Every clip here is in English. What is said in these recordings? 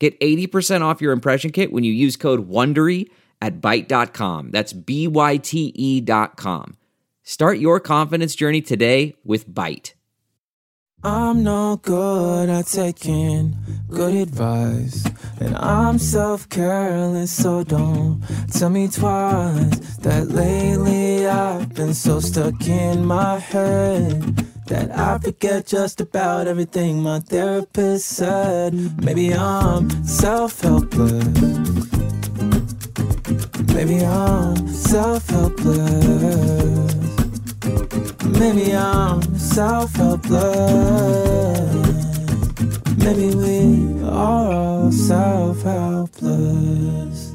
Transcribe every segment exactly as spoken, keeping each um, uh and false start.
Get eighty percent off your impression kit when you use code WONDERY at byte dot com. That's B Y T E dot com. Start your confidence journey today with BYTE. I'm no good at taking good advice, and I'm self-careless, so don't tell me twice that lately I've been so stuck in my head that I forget just about everything my therapist said. Maybe I'm self-helpless. Maybe I'm self-helpless. Maybe I'm self-helpless. Maybe we are all self-helpless.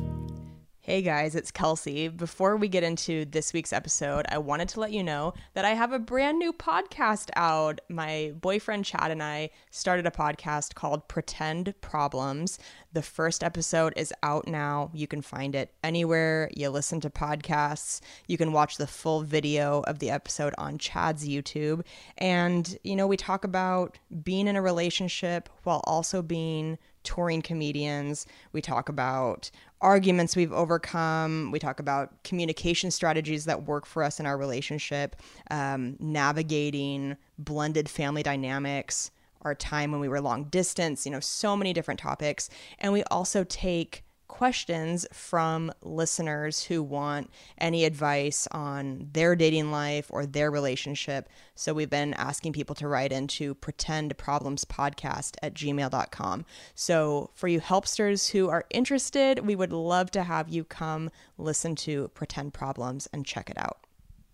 Hey guys, it's Kelsey. Before we get into this week's episode, I wanted to let you know that I have a brand new podcast out. My boyfriend Chad and I started a podcast called Pretend Problems. The first episode is out now. You can find it anywhere you listen to podcasts. You can watch the full video of the episode on Chad's YouTube. And, you know, we talk about being in a relationship while also being touring comedians. We talk about arguments we've overcome. We talk about communication strategies that work for us in our relationship, um, navigating blended family dynamics, our time when we were long distance, you know, so many different topics. And we also take questions from listeners who want any advice on their dating life or their relationship. So we've been asking people to write into pretendproblemspodcast at gmail dot com. So for you helpsters who are interested, we would love to have you come listen to Pretend Problems and check it out.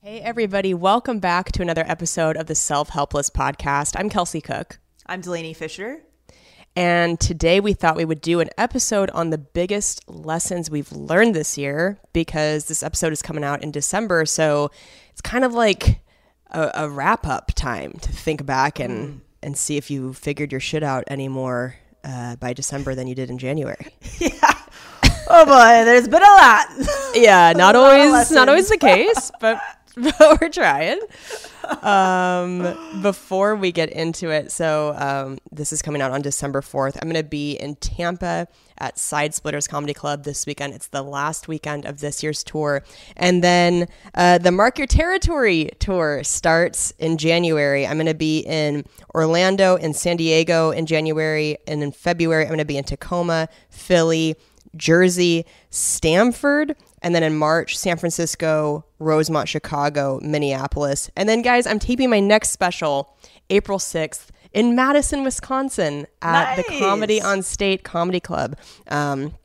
Hey everybody, welcome back to another episode of the Self Helpless Podcast. I'm Kelsey Cook. I'm Delaney Fisher. And today we thought we would do an episode on the biggest lessons we've learned this year, because this episode is coming out in December. So it's kind of like a, a wrap up time to think back and, mm. and see if you figured your shit out any more uh, by December than you did in January. Yeah. Oh boy, there's been a lot. Yeah, not always, not always the case, but... but we're trying. Um, before we get into it, so um, this is coming out on December fourth. I'm going to be in Tampa at SideSplitters Comedy Club this weekend. It's the last weekend of this year's tour. And then uh, the Mark Your Territory tour starts in January. I'm going to be in Orlando and San Diego in January. And in February, I'm going to be in Tacoma, Philly, Jersey, Stamford, and then in March, San Francisco, Rosemont, Chicago, Minneapolis. And then, guys, I'm taping my next special April sixth in Madison, Wisconsin at nice. The Comedy on State Comedy Club. Um,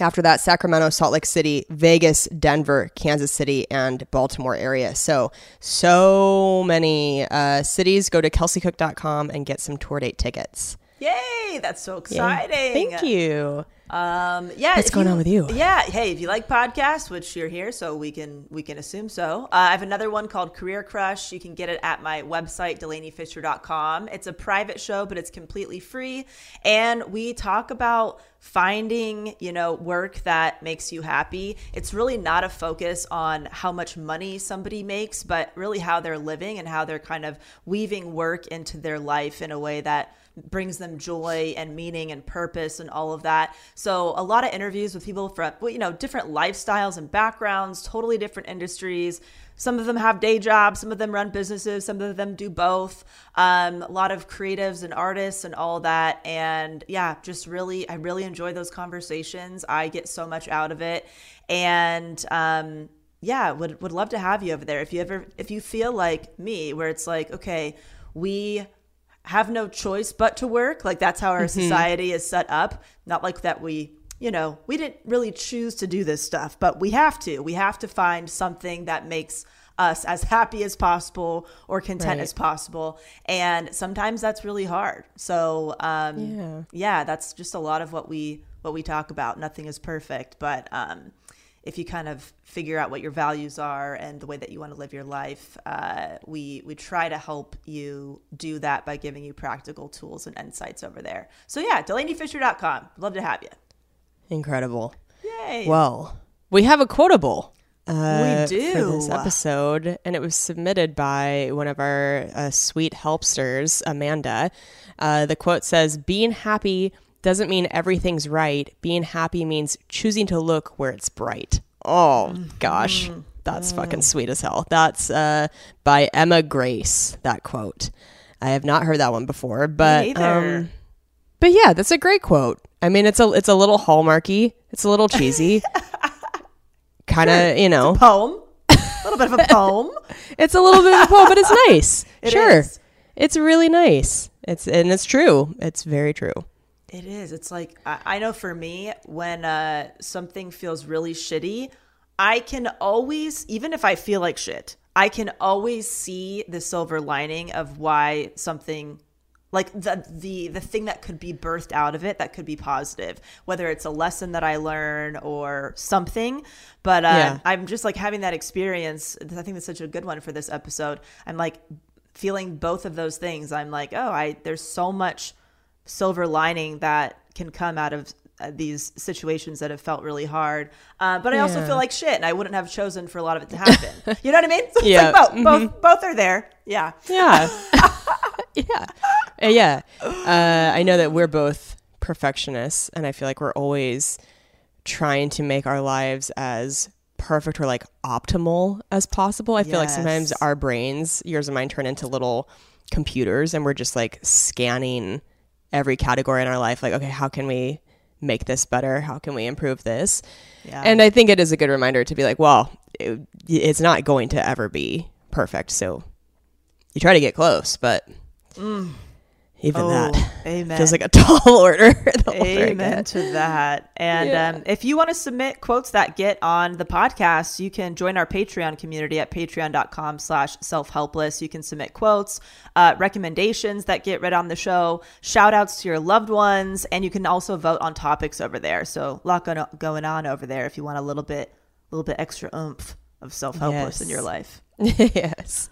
after that, Sacramento, Salt Lake City, Vegas, Denver, Kansas City, and Baltimore area. So, so many uh, cities. Go to Kelsey Cook dot com and get some tour date tickets. Yay! That's so exciting. Yay. Thank you. Um, yeah, what's going you, on with you? Yeah, hey, if you like podcasts, which you're here, so we can we can assume so. Uh, I have another one called Career Crush. You can get it at my website, delaney fisher dot com. It's a private show, but it's completely free, and we talk about finding, you know, work that makes you happy. It's really not a focus on how much money somebody makes, but really how they're living and how they're kind of weaving work into their life in a way that brings them joy and meaning and purpose and all of that. So a lot of interviews with people from, you know, different lifestyles and backgrounds, totally different industries. Some of them have day jobs, some of them run businesses, some of them do both. Um, a lot of creatives and artists and all that. And yeah, just really, I really enjoy those conversations. I get so much out of it. And um, yeah, would would love to have you over there. If you ever, if you feel like me, where it's like, okay, we have no choice but to work. Like that's how our mm-hmm. society is set up. Not like that we... you know, we didn't really choose to do this stuff, but we have to. We have to find something that makes us as happy as possible or content right. as possible. And sometimes that's really hard. So, um, yeah. yeah, that's just a lot of what we what we talk about. Nothing is perfect. But um, if you kind of figure out what your values are and the way that you want to live your life, uh, we, we try to help you do that by giving you practical tools and insights over there. So, yeah, delaney fisher dot com. Love to have you. Incredible. Yay. Well, we have a quotable uh, we do. for this episode, and it was submitted by one of our uh, sweet helpsters, Amanda. Uh, the quote says, "Being happy doesn't mean everything's right. Being happy means choosing to look where it's bright." Oh, mm-hmm. gosh. That's mm-hmm. fucking sweet as hell. That's uh, by Emma Grace, that quote. I have not heard that one before, but um, but yeah, that's a great quote. I mean, it's a it's a little Hallmarky. It's a little cheesy. Kind of, you know. It's a poem. A little bit of a poem. It's a little bit of a poem, but it's nice. It sure. is. It's really nice. It's and it's true. It's very true. It is. It's like, I, I know for me, when uh, something feels really shitty, I can always, even if I feel like shit, I can always see the silver lining of why something Like the, the the thing that could be birthed out of it that could be positive, whether it's a lesson that I learn or something. But uh, yeah. I'm just like having that experience. I think that's such a good one for this episode. I'm like feeling both of those things. I'm like, oh, I there's so much silver lining that can come out of these situations that have felt really hard. Uh, but I yeah. also feel like shit, and I wouldn't have chosen for a lot of it to happen. You know what I mean? So yeah. It's like both, mm-hmm. both, both are there. Yeah. Yeah. yeah. Uh, yeah. Uh, I know that we're both perfectionists, and I feel like we're always trying to make our lives as perfect or like optimal as possible. I yes. feel like sometimes our brains, yours and mine, turn into little computers, and we're just like scanning every category in our life. Like, okay, how can we make this better? How can we improve this? Yeah. And I think it is a good reminder to be like, well, it, it's not going to ever be perfect. So you try to get close, but mm. even oh, that amen. feels like a tall order. the amen to that. And yeah. um, if you want to submit quotes that get on the podcast, you can join our Patreon community at patreon.com slash self-helpless. You can submit quotes, uh, recommendations that get read on the show, shout outs to your loved ones, and you can also vote on topics over there. So a lot going on over there if you want a little bit, a little bit extra oomph of self-helpless yes. in your life. yes.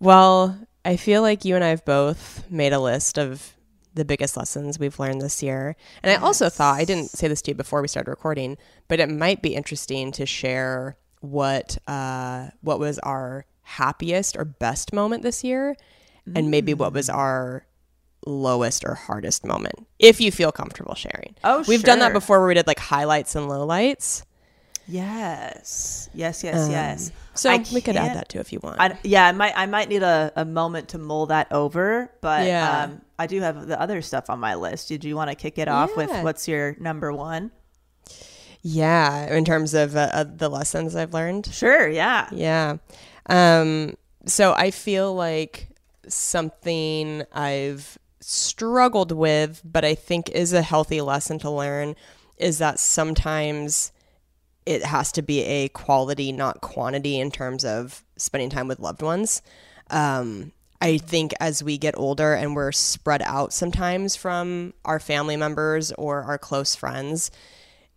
Well, I feel like you and I have both made a list of the biggest lessons we've learned this year. And I also thought, I didn't say this to you before we started recording, but it might be interesting to share what uh, what was our happiest or best moment this year, mm. and maybe what was our lowest or hardest moment, if you feel comfortable sharing. Oh, We've sure. done that before where we did like highlights and lowlights. Yes. Yes, yes, um, yes. So I we could add that too if you want. I, yeah, I might I might need a, a moment to mull that over, but yeah. um, I do have the other stuff on my list. Did you want to kick it off yeah. with what's your number one? Yeah, in terms of uh, uh, the lessons I've learned? Sure, yeah. Yeah. Um, so I feel like something I've struggled with, but I think is a healthy lesson to learn, is that sometimes it has to be a quality, not quantity, in terms of spending time with loved ones. Um, I think as we get older and we're spread out sometimes from our family members or our close friends,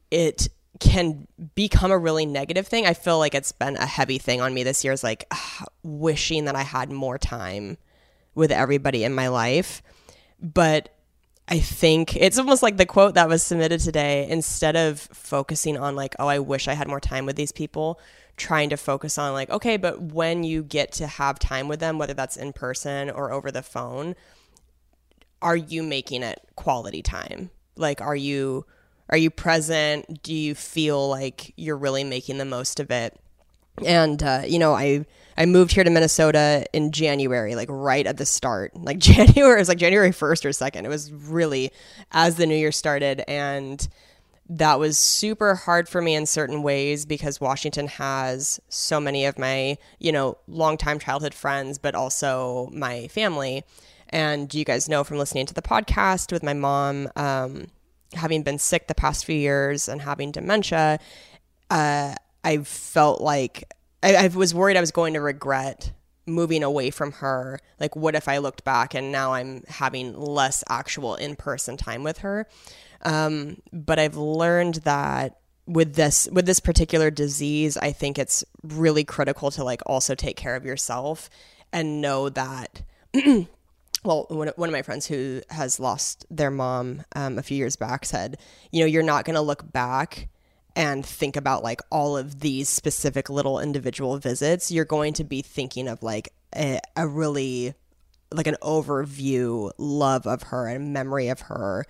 it can become a really negative thing. I feel like it's been a heavy thing on me this year. It's like ugh, wishing that I had more time with everybody in my life. But I think it's almost like the quote that was submitted today, instead of focusing on like, oh, I wish I had more time with these people, trying to focus on like, okay, but when you get to have time with them, whether that's in person or over the phone, are you making it quality time? Like, are you, are you present? Do you feel like you're really making the most of it? And, uh, you know, I, I moved here to Minnesota in January, like right at the start, like January, it was like January first or second. It was really as the new year started. And that was super hard for me in certain ways because Washington has so many of my, you know, longtime childhood friends, but also my family. And you guys know from listening to the podcast with my mom, um, having been sick the past few years and having dementia, uh, I felt like I, I was worried I was going to regret moving away from her. Like, what if I looked back and now I'm having less actual in-person time with her? Um, but I've learned that with this, with this particular disease, I think it's really critical to like also take care of yourself and know that, well, one of my friends who has lost their mom um, a few years back said, you know, you're not going to look back and think about like all of these specific little individual visits. You're going to be thinking of like a, a really like an overview love of her and memory of her.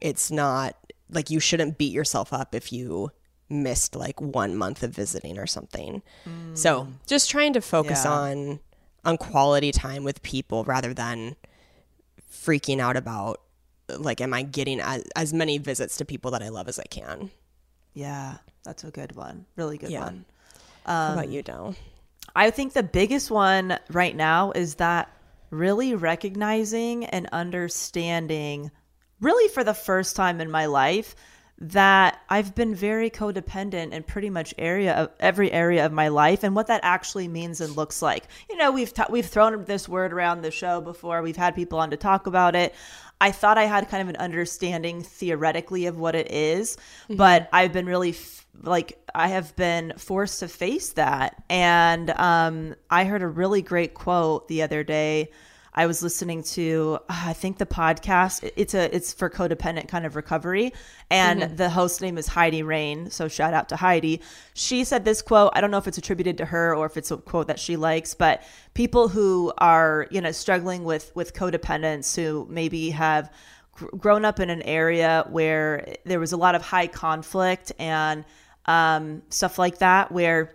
It's not like, you shouldn't beat yourself up if you missed like one month of visiting or something. Mm. So just trying to focus yeah. on on quality time with people rather than freaking out about like, am I getting as, as many visits to people that I love as I can? Yeah, that's a good one. Really good yeah. one. Um, How about you, Del? I think the biggest one right now is that really recognizing and understanding, really for the first time in my life, that I've been very codependent in pretty much area of every area of my life, and what that actually means and looks like. You know, we've t- we've thrown this word around the show before. We've had people on to talk about it. I thought I had kind of an understanding theoretically of what it is, mm-hmm. but I've been really f- like I have been forced to face that. And um, I heard a really great quote the other day. I was listening to, uh, I think the podcast, it's a, it's for codependent kind of recovery. And mm-hmm. the host name is Heidi Rain. So shout out to Heidi. She said this quote, I don't know if it's attributed to her or if it's a quote that she likes, but people who are, you know, struggling with, with codependence, who maybe have gr- grown up in an area where there was a lot of high conflict and um, stuff like that, where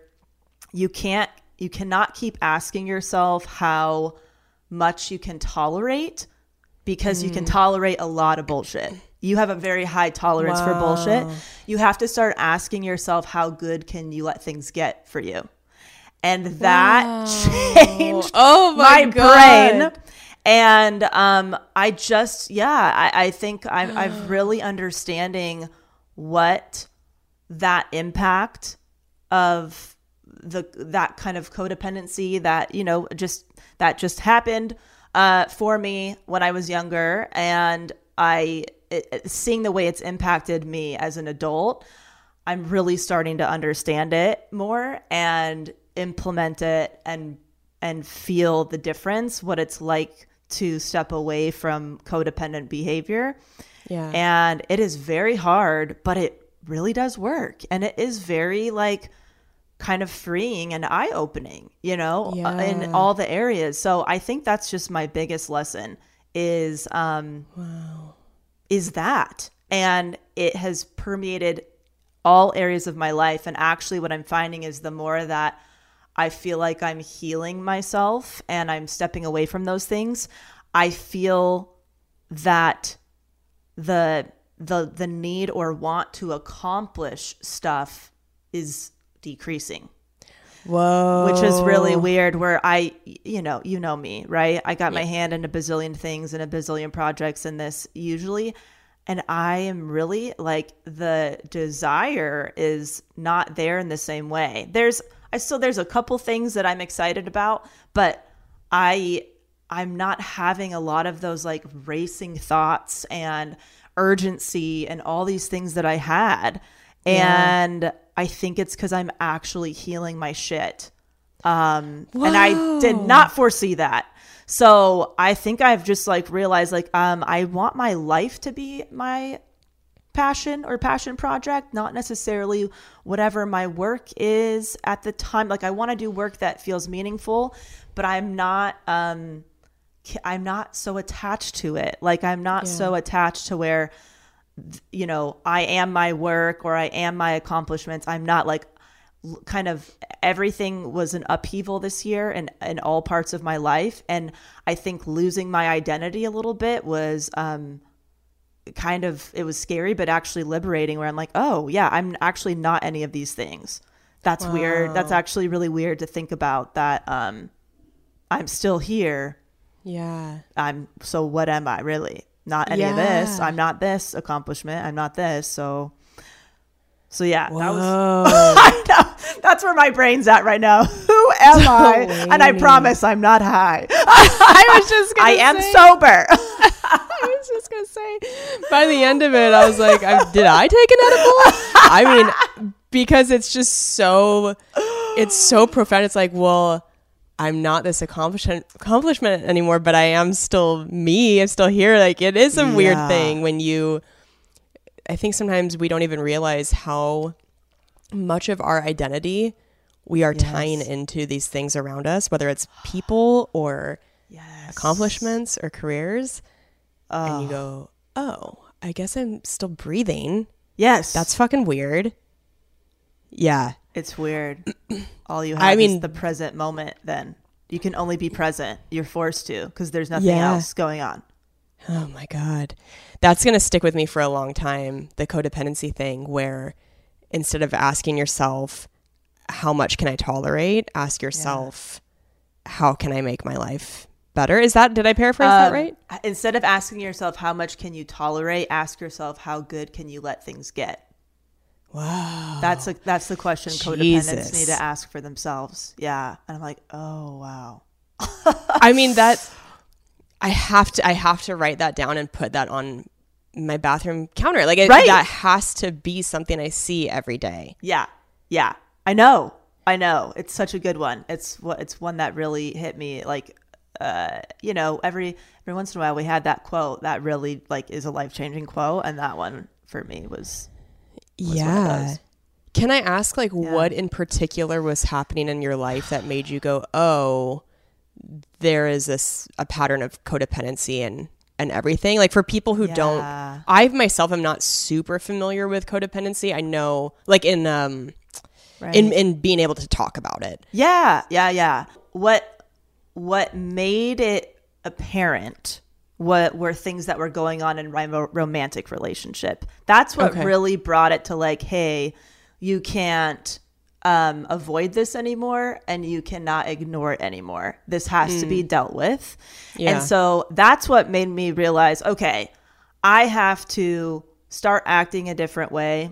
you can't, you cannot keep asking yourself how much you can tolerate, because mm. you can tolerate a lot of bullshit. You have a very high tolerance wow. for bullshit. You have to start asking yourself, how good can you let things get for you? And that wow. changed oh my, my God. brain. And um, I just, yeah, I, I think I'm, I'm really understanding what that impact of the that kind of codependency that, you know, just that just happened uh, for me when I was younger, and I it, seeing the way it's impacted me as an adult, I'm really starting to understand it more and implement it and and feel the difference, what it's like to step away from codependent behavior. Yeah. And it is very hard, but it really does work, and it is very like kind of freeing and eye-opening, you know, yeah. in all the areas. So I think that's just my biggest lesson is, um, wow. is that, and it has permeated all areas of my life. And actually what I'm finding is the more that I feel like I'm healing myself and I'm stepping away from those things, I feel that the, the, the need or want to accomplish stuff is decreasing. Whoa. Which is really weird, where I, you know, you know me, right? I got yeah. my hand in a bazillion things and a bazillion projects in this usually. And I am really like, the desire is not there in the same way. There's, I still, there's a couple things that I'm excited about, but I, I'm not having a lot of those like racing thoughts and urgency and all these things that I had. Yeah. And I think it's because I'm actually healing my shit. Um, and I did not foresee that. So I think I've just like realized like, um, I want my life to be my passion or passion project, not necessarily whatever my work is at the time. Like I want to do work that feels meaningful, but I'm not, um, I'm not so attached to it. Like I'm not yeah. so attached to where, you know, I am my work or I am my accomplishments. I'm not like, kind of everything was an upheaval this year and in all parts of my life. And I think losing my identity a little bit was um, kind of, it was scary, but actually liberating where I'm like, oh yeah, I'm actually not any of these things. That's wow. weird. That's actually really weird to think about that. Um, I'm still here. Yeah. I'm, so what am I really? Not any yeah. of this. I'm not this accomplishment. I'm not this. So So yeah, Whoa. that was, I know, that's where my brain's at right now. Who am so I? Lady. And I promise I'm not high. I was just gonna I say, am sober. I was just gonna say, by the end of it, I was like, I, did I take an edible? I mean, because it's just so, it's so profound. It's like, well, I'm not this accomplishment accomplishment anymore, but I am still me. I'm still here. Like it is a yeah. weird thing when you. I think sometimes we don't even realize how much of our identity we are yes. tying into these things around us, whether it's people or yes. accomplishments or careers. Oh. And you go, oh, I guess I'm still breathing. Yes. That's fucking weird. Yeah. It's weird. All you have I mean, is the present moment then. You can only be present. You're forced to because there's nothing yeah. else going on. Oh my God. That's going to stick with me for a long time. The codependency thing where instead of asking yourself, how much can I tolerate? Ask yourself, yeah. how can I make my life better? Is that, did I paraphrase um, that right? Instead of asking yourself, how much can you tolerate? Ask yourself, how good can you let things get? Wow. That's a, that's the question Jesus. Codependents need to ask for themselves. Yeah. And I'm like, oh, wow. I mean, that... I have to I have to write that down and put that on my bathroom counter. Like it, right. that has to be something I see every day. Yeah. Yeah. I know. I know. It's such a good one. It's what it's one that really hit me like uh, you know, every every once in a while we had that quote that really like is a life-changing quote, and that one for me was, was yeah. one of those. Can I ask like yeah. what in particular was happening in your life that made you go, "Oh, there is this a pattern of codependency and and everything." Like for people who yeah. don't, I myself am not super familiar with codependency. I know like in um right. in in being able to talk about it. Yeah, yeah, yeah. What what made it apparent what were things that were going on in my romantic relationship. That's what okay. really brought it to like, hey, you can't Um, avoid this anymore and you cannot ignore it anymore. This has mm. to be dealt with. Yeah. And so that's what made me realize, okay, I have to start acting a different way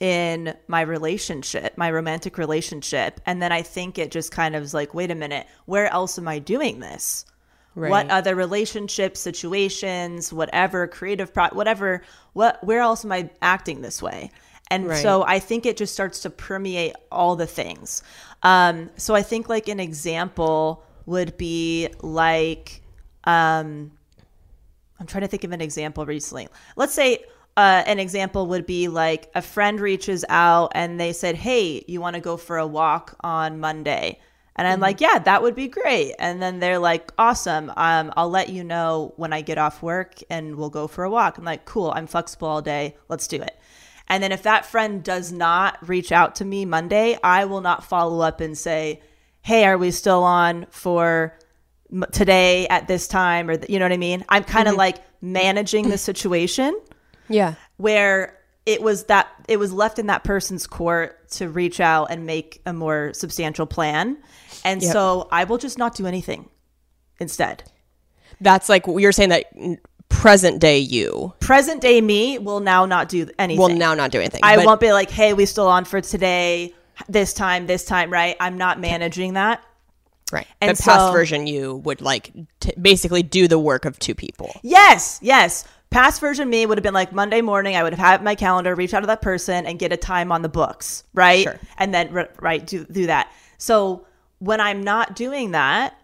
in my relationship, my romantic relationship. And then I think it just kind of is like, wait a minute, where else am I doing this? Right. What other relationships, situations, whatever, creative, pro- whatever, what, where else am I acting this way? And right. so I think it just starts to permeate all the things. Um, so I think like an example would be like, um, I'm trying to think of an example recently. Let's say uh, an example would be like a friend reaches out and they said, hey, you want to go for a walk on Monday? And I'm mm-hmm. like, yeah, that would be great. And then they're like, awesome. Um, I'll let you know when I get off work and we'll go for a walk. I'm like, cool. I'm flexible all day. Let's do it. And then if that friend does not reach out to me Monday, I will not follow up and say, hey, are we still on for m- today at this time? Or, th- you know what I mean? I'm kind of mm-hmm. like managing the situation. Yeah. Where it was that it was left in that person's court to reach out and make a more substantial plan. And yep. so I will just not do anything instead. That's like you're saying that. Present day you. Present day me will now not do anything. Will now not do anything. I won't be like, hey, we still on for today, this time, this time, right? I'm not managing that. Right. And the so, past version you would like t- basically do the work of two people. Yes. Yes. Past version me would have been like Monday morning. I would have had my calendar, reach out to that person and get a time on the books. Right. Sure. And then right. Do, do that. So when I'm not doing that,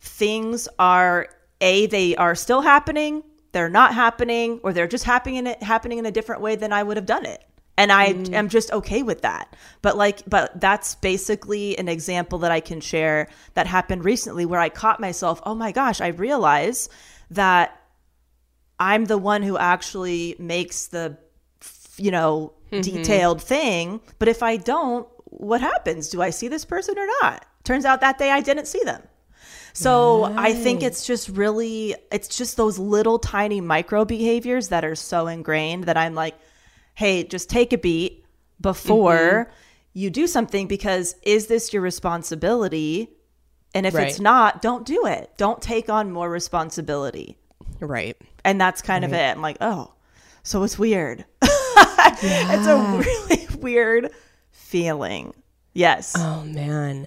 things are a, they are still happening. They're not happening, or they're just happening in it, happening in a different way than I would have done it. And I mm. am just okay with that. But like, but that's basically an example that I can share that happened recently where I caught myself, oh my gosh, I realize that I'm the one who actually makes the, you know, mm-hmm. detailed thing. But if I don't, what happens? Do I see this person or not? Turns out that day I didn't see them. So nice. I think it's just really, it's just those little tiny micro behaviors that are so ingrained that I'm like, hey, just take a beat before mm-hmm. you do something, because is this your responsibility? And if right. it's not, don't do it. Don't take on more responsibility. Right. And that's kind right. of it. I'm like, oh, so it's weird. Yeah. It's a really weird feeling. Yes. Oh, man.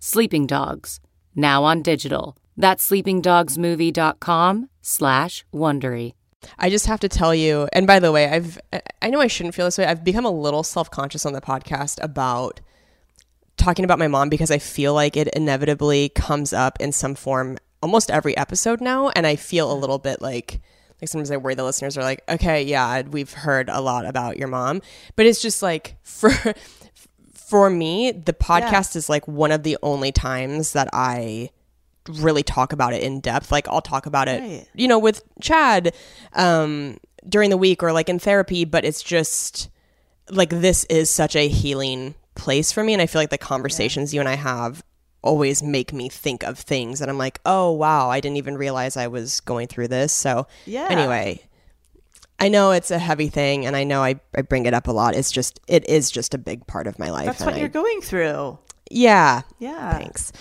Sleeping Dogs, now on digital. That's sleeping dogs movie dot com slash Wondery. I just have to tell you, and by the way, I've I know I shouldn't feel this way. I've become a little self-conscious on the podcast about talking about my mom, because I feel like it inevitably comes up in some form almost every episode now, and I feel a little bit like like sometimes I worry the listeners are like, okay, yeah, we've heard a lot about your mom, but it's just like for. For me, the podcast yeah. is like one of the only times that I really talk about it in depth. Like I'll talk about it, right. you know, with Chad um, during the week or like in therapy. But it's just like this is such a healing place for me. And I feel like the conversations yeah. you and I have always make me think of things. And I'm like, oh, wow, I didn't even realize I was going through this. So yeah. anyway, I know it's a heavy thing, and I know I, I bring it up a lot. It's just, it is just a big part of my life. That's what I, you're going through. Yeah. Yeah. Thanks.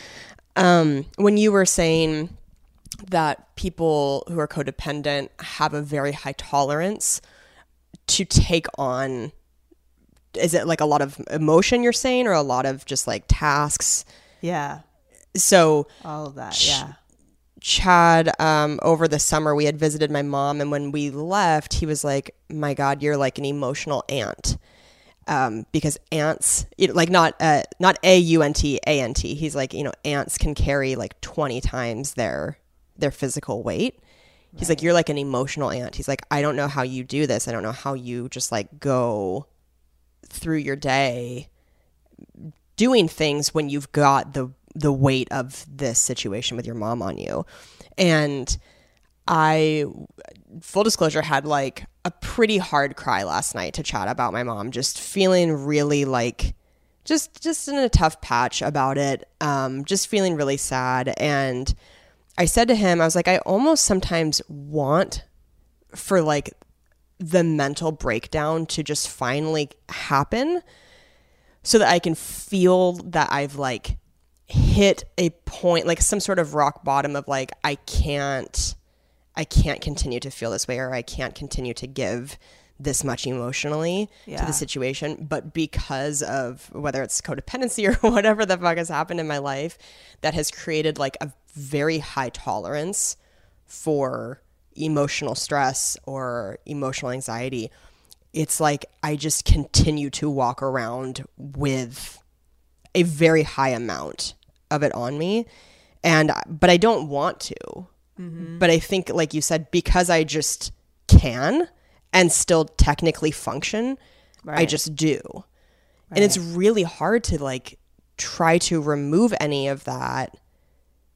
Um, when you were saying that people who are codependent have a very high tolerance to take on, is it like a lot of emotion you're saying, or a lot of just like tasks? Yeah. So all of that. Sh- yeah. Chad, um, over the summer, we had visited my mom, and when we left, he was like, my God, you're like an emotional aunt. Um, because ants, you know, like not uh, not A U N T, A N T. He's like, you know, ants can carry like twenty times their their physical weight. Right. He's like, you're like an emotional aunt. He's like, I don't know how you do this. I don't know how you just like go through your day doing things when you've got the the weight of this situation with your mom on you. And I, full disclosure, had like a pretty hard cry last night to chat about my mom, just feeling really like, just, just in a tough patch about it. Um, just feeling really sad. And I said to him, I was like, I almost sometimes want for like the mental breakdown to just finally happen so that I can feel that I've like hit a point, like some sort of rock bottom of like, I can't, I can't continue to feel this way, or I can't continue to give this much emotionally yeah. to the situation. But because of whether it's codependency or whatever the fuck has happened in my life, that has created like a very high tolerance for emotional stress or emotional anxiety. It's like, I just continue to walk around with a very high amount of it on me. And but I don't want to. Mm-hmm. But I think, like you said, because I just can and still technically function, right. I just do. Right. And it's really hard to like try to remove any of that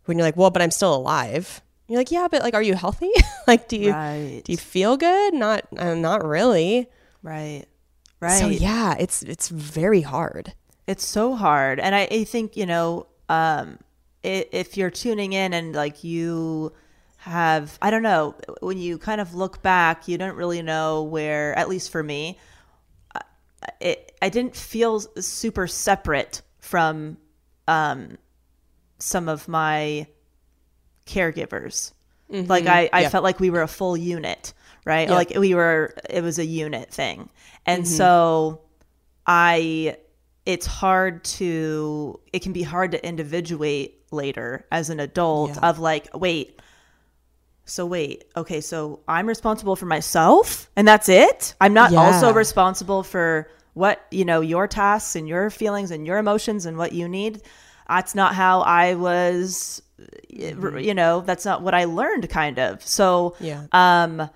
when you're like, well, but I'm still alive. And you're like, yeah, but like, are you healthy? Like, do you right. do you feel good? Not, uh, not really. Right. Right. So yeah, it's it's very hard. It's so hard, and I, I think you know. Um, if you're tuning in and like you have, I don't know, when you kind of look back, you don't really know where, at least for me, it, I didn't feel super separate from um, some of my caregivers. Mm-hmm. Like I, I yeah. felt like we were a full unit, right? Yeah. Like we were, it was a unit thing. And mm-hmm. so I, it's hard to, it can be hard to individuate later as an adult yeah. of like, wait, so wait, okay, so I'm responsible for myself and that's it? I'm not yeah. also responsible for what, you know, your tasks and your feelings and your emotions and what you need. That's not how I was, you know, that's not what I learned kind of. So yeah. um,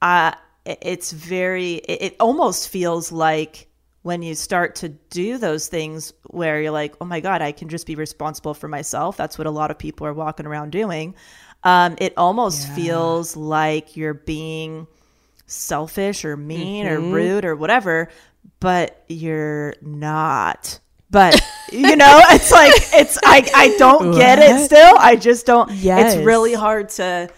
I, it's very, it, it almost feels like, when you start to do those things where you're like, oh my God, I can just be responsible for myself. That's what a lot of people are walking around doing. Um, it almost yeah. feels like you're being selfish or mean mm-hmm. or rude or whatever, but you're not. But, you know, it's like, it's, I, I don't what? get it still. I just don't. Yes. It's really hard to,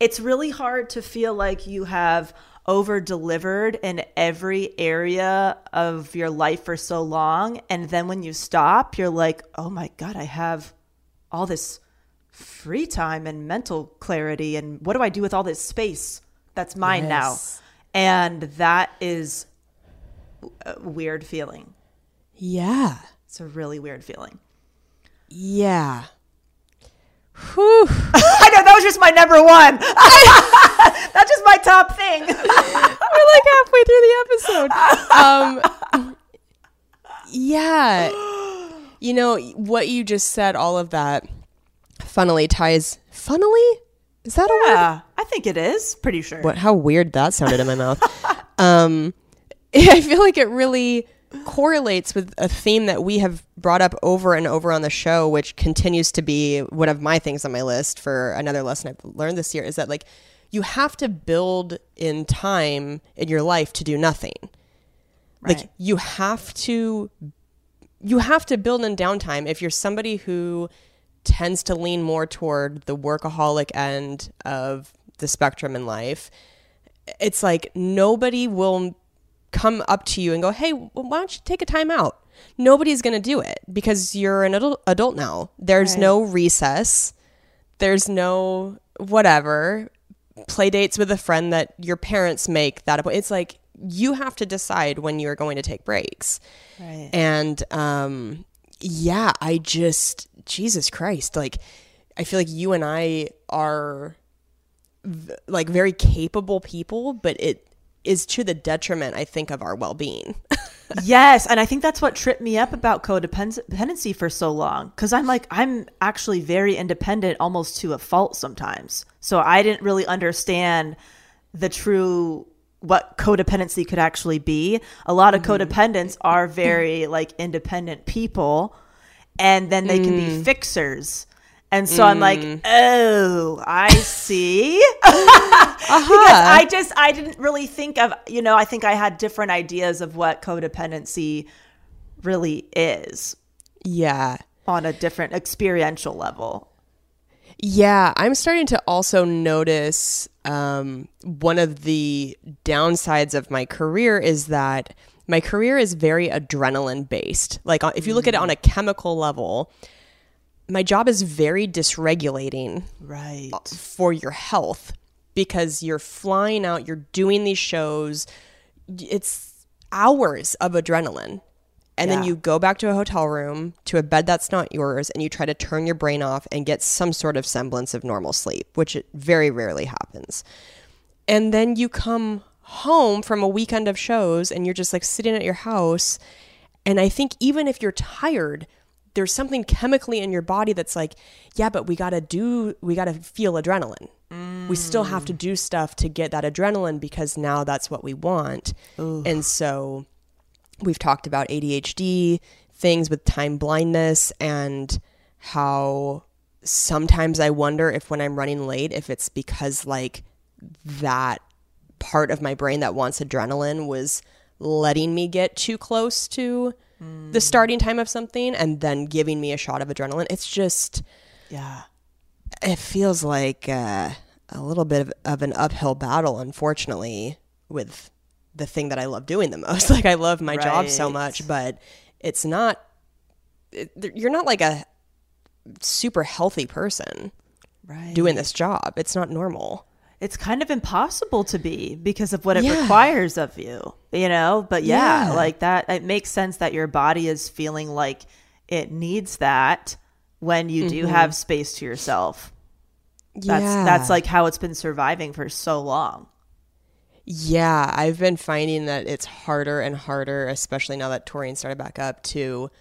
it's really hard to feel like you have over delivered in every area of your life for so long. And then when you stop, you're like, oh my God, I have all this free time and mental clarity. And what do I do with all this space that's mine yes. now? And that is a weird feeling. Yeah. It's a really weird feeling. Yeah. Whew. I know, that was just my number one. That's just my top thing. We're like halfway through the episode. Um, yeah. You know, what you just said, all of that funnily ties. Funnily? Is that yeah, a word? I think it is. Pretty sure. What? How weird that sounded in my mouth. um, I feel like it really correlates with a theme that we have brought up over and over on the show, which continues to be one of my things on my list for another lesson I've learned this year, is that like you have to build in time in your life to do nothing. Right. Like you have to, you have to build in downtime. If you're somebody who tends to lean more toward the workaholic end of the spectrum in life, it's like nobody will come up to you and go, hey, why don't you take a time out? Nobody's going to do it because you're an adult, adult now. There's right. no recess. There's no whatever. Play dates with a friend that your parents make. That it's like you have to decide when you're going to take breaks. Right. And um, yeah, I just, Jesus Christ. Like, I feel like you and I are v- like very capable people, but it, is to the detriment, I think, of our well-being. Yes. And I think that's what tripped me up about codependency for so long. Because I'm like, I'm actually very independent, almost to a fault sometimes. So I didn't really understand the true, what codependency could actually be. A lot of mm-hmm. codependents are very like independent people, and then they mm. can be fixers. And so mm. I'm like, oh, I see. uh-huh. Because I just, I didn't really think of, you know, I think I had different ideas of what codependency really is. Yeah. On a different experiential level. Yeah. I'm starting to also notice um, one of the downsides of my career is that my career is very adrenaline based. Like if you look mm. at it on a chemical level, my job is very dysregulating right. for your health because you're flying out, you're doing these shows. It's hours of adrenaline. And yeah. then you go back to a hotel room, to a bed that's not yours, and you try to turn your brain off and get some sort of semblance of normal sleep, which it very rarely happens. And then you come home from a weekend of shows and you're just like sitting at your house. And I think even if you're tired, there's something chemically in your body that's like, yeah, but we got to do, we got to feel adrenaline. Mm. We still have to do stuff to get that adrenaline because now that's what we want. Ooh. And so we've talked about A D H D, things with time blindness, and how sometimes I wonder if when I'm running late, if it's because like that part of my brain that wants adrenaline was letting me get too close to mm. the starting time of something and then giving me a shot of adrenaline. It's just, yeah, it feels like uh, a little bit of, of an uphill battle, unfortunately, with the thing that I love doing the most. Like I love my right. job so much, but it's not, it, you're not like a super healthy person right. doing this job. It's not normal. It's kind of impossible to be because of what it yeah. requires of you, you know? But yeah, yeah, like that, it makes sense that your body is feeling like it needs that when you mm-hmm. do have space to yourself. That's, yeah. that's like how it's been surviving for so long. Yeah. I've been finding that it's harder and harder, especially now that touring started back up, to,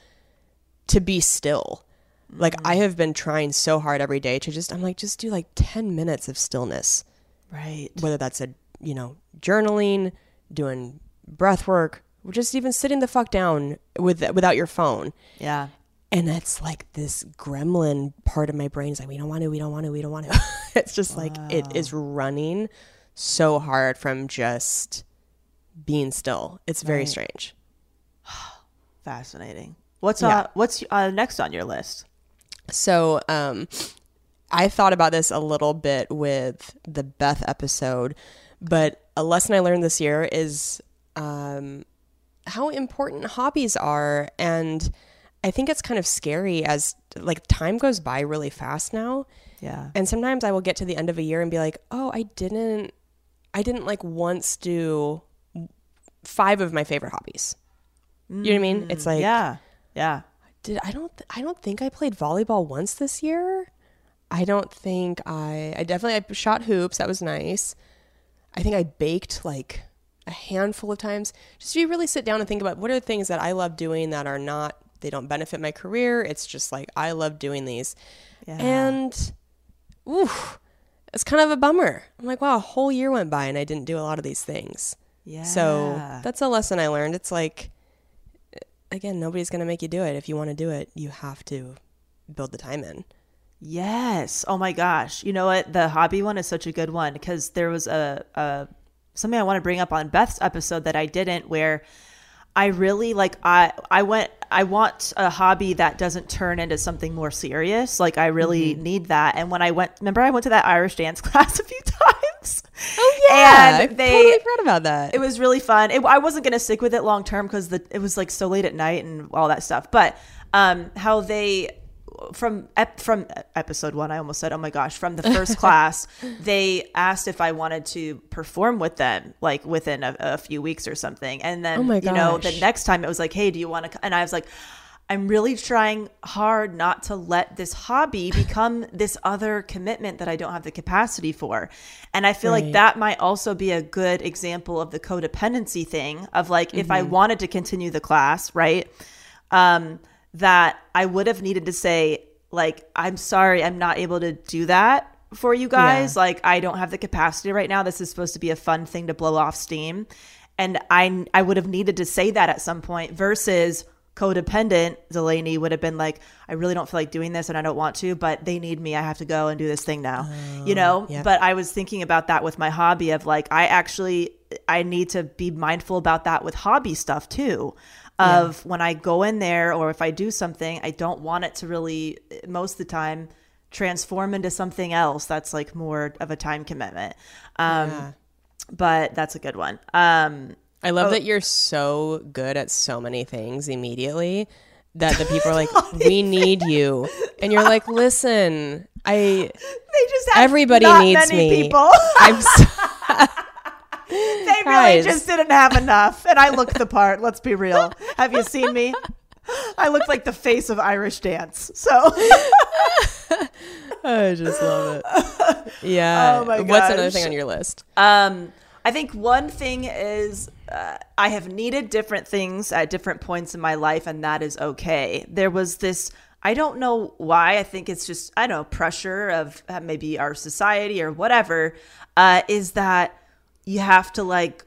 to be still. Mm-hmm. Like I have been trying so hard every day to just, I'm like, just do like ten minutes of stillness. Right. Whether that's a, you know, journaling, doing breath work, or just even sitting the fuck down with without your phone. Yeah. And it's like this gremlin part of my brain is like, we don't want to, we don't want to, we don't want to. It's just wow. like it is running so hard from just being still. It's very right. strange. Fascinating. What's yeah. uh, what's uh, next on your list? So, um I thought about this a little bit with the Beth episode, but a lesson I learned this year is um, how important hobbies are. And I think it's kind of scary as like time goes by really fast now. Yeah. And sometimes I will get to the end of a year and be like, oh, I didn't, I didn't like once do five of my favorite hobbies. Mm, you know what I mean? It's like, yeah, yeah. Did I don't, th- I don't think I played volleyball once this year. I don't think I, I definitely, I shot hoops. That was nice. I think I baked like a handful of times. Just to really sit down and think about what are the things that I love doing that are not, they don't benefit my career. It's just like, I love doing these. Yeah. And ooh, it's kind of a bummer. I'm like, wow, a whole year went by and I didn't do a lot of these things. Yeah. So that's a lesson I learned. It's like, again, nobody's going to make you do it. If you want to do it, you have to build the time in. Yes. Oh my gosh. You know what? The hobby one is such a good one because there was a, a something I want to bring up on Beth's episode that I didn't, where I really like, I, I went, I want a hobby that doesn't turn into something more serious. Like I really mm-hmm. need that. And when I went, remember I went to that Irish dance class a few times. Oh yeah. And they, I totally forgot about that. It was really fun. It, I wasn't going to stick with it long term because it was like so late at night and all that stuff. But um, how they, From ep- from episode one, I almost said, oh my gosh, from the first class, they asked if I wanted to perform with them, like within a, a few weeks or something. And then, oh my gosh, you know, the next time it was like, hey, do you want to? And I was like, I'm really trying hard not to let this hobby become this other commitment that I don't have the capacity for. And I feel right. like that might also be a good example of the codependency thing of like, mm-hmm. if I wanted to continue the class, right? Um, that I would have needed to say, like, I'm sorry, I'm not able to do that for you guys. Yeah. Like, I don't have the capacity right now. This is supposed to be a fun thing to blow off steam. And I I would have needed to say that at some point versus codependent Delaney would have been like, I really don't feel like doing this and I don't want to, but they need me. I have to go and do this thing now, oh, you know? Yep. But I was thinking about that with my hobby of like, I actually, I need to be mindful about that with hobby stuff too. Of yeah. when I go in there or if I do something, I don't want it to really, most of the time, transform into something else that's like more of a time commitment. Um, yeah. But that's a good one. Um, I love oh, that you're so good at so many things immediately that the people are like, we need you. And you're like, listen, I, they just have everybody not needs many me. People. I'm so They really Guys. just didn't have enough. And I looked the part. Let's be real. Have you seen me? I look like the face of Irish dance. So I just love it. Yeah. Oh my gosh. What's another thing on your list? Um, I think one thing is uh, I have needed different things at different points in my life, and that is okay. There was this I don't know why. I think it's just, I don't know, pressure of maybe our society or whatever, uh, is that you have to like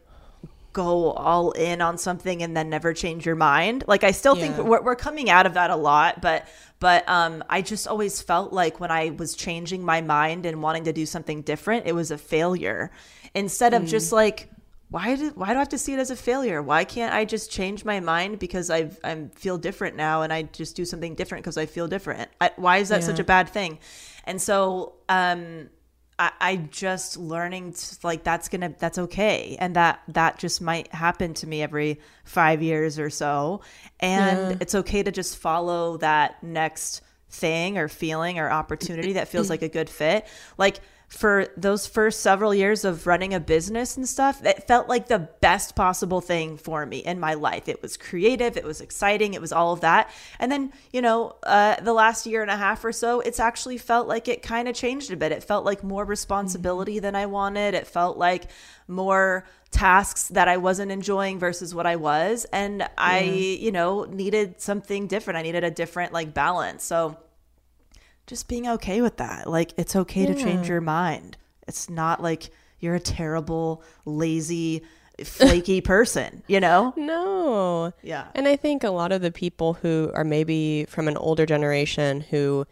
go all in on something and then never change your mind. Like, I still yeah. think we're, we're coming out of that a lot, but, but um, I just always felt like when I was changing my mind and wanting to do something different, it was a failure instead mm. of just like, why do, why do I have to see it as a failure? Why can't I just change my mind because I I feel different now and I just do something different because I feel different? I, why is that yeah. such a bad thing? And so um, I, I just learning to, like that's gonna that's okay, and that that just might happen to me every five years or so, and yeah. it's okay to just follow that next thing or feeling or opportunity that feels like a good fit, like. For those first several years of running a business and stuff, it felt like the best possible thing for me in my life. It was creative. It was exciting. It was all of that. And then, you know, uh, the last year and a half or so, it's actually felt like it kind of changed a bit. It felt like more responsibility mm-hmm. than I wanted. It felt like more tasks that I wasn't enjoying versus what I was. And yeah. I, you know, needed something different. I needed a different like balance. So just being okay with that. Like, it's okay yeah. to change your mind. It's not like you're a terrible, lazy, flaky person, you know? No. Yeah. And I think a lot of the people who are maybe from an older generation who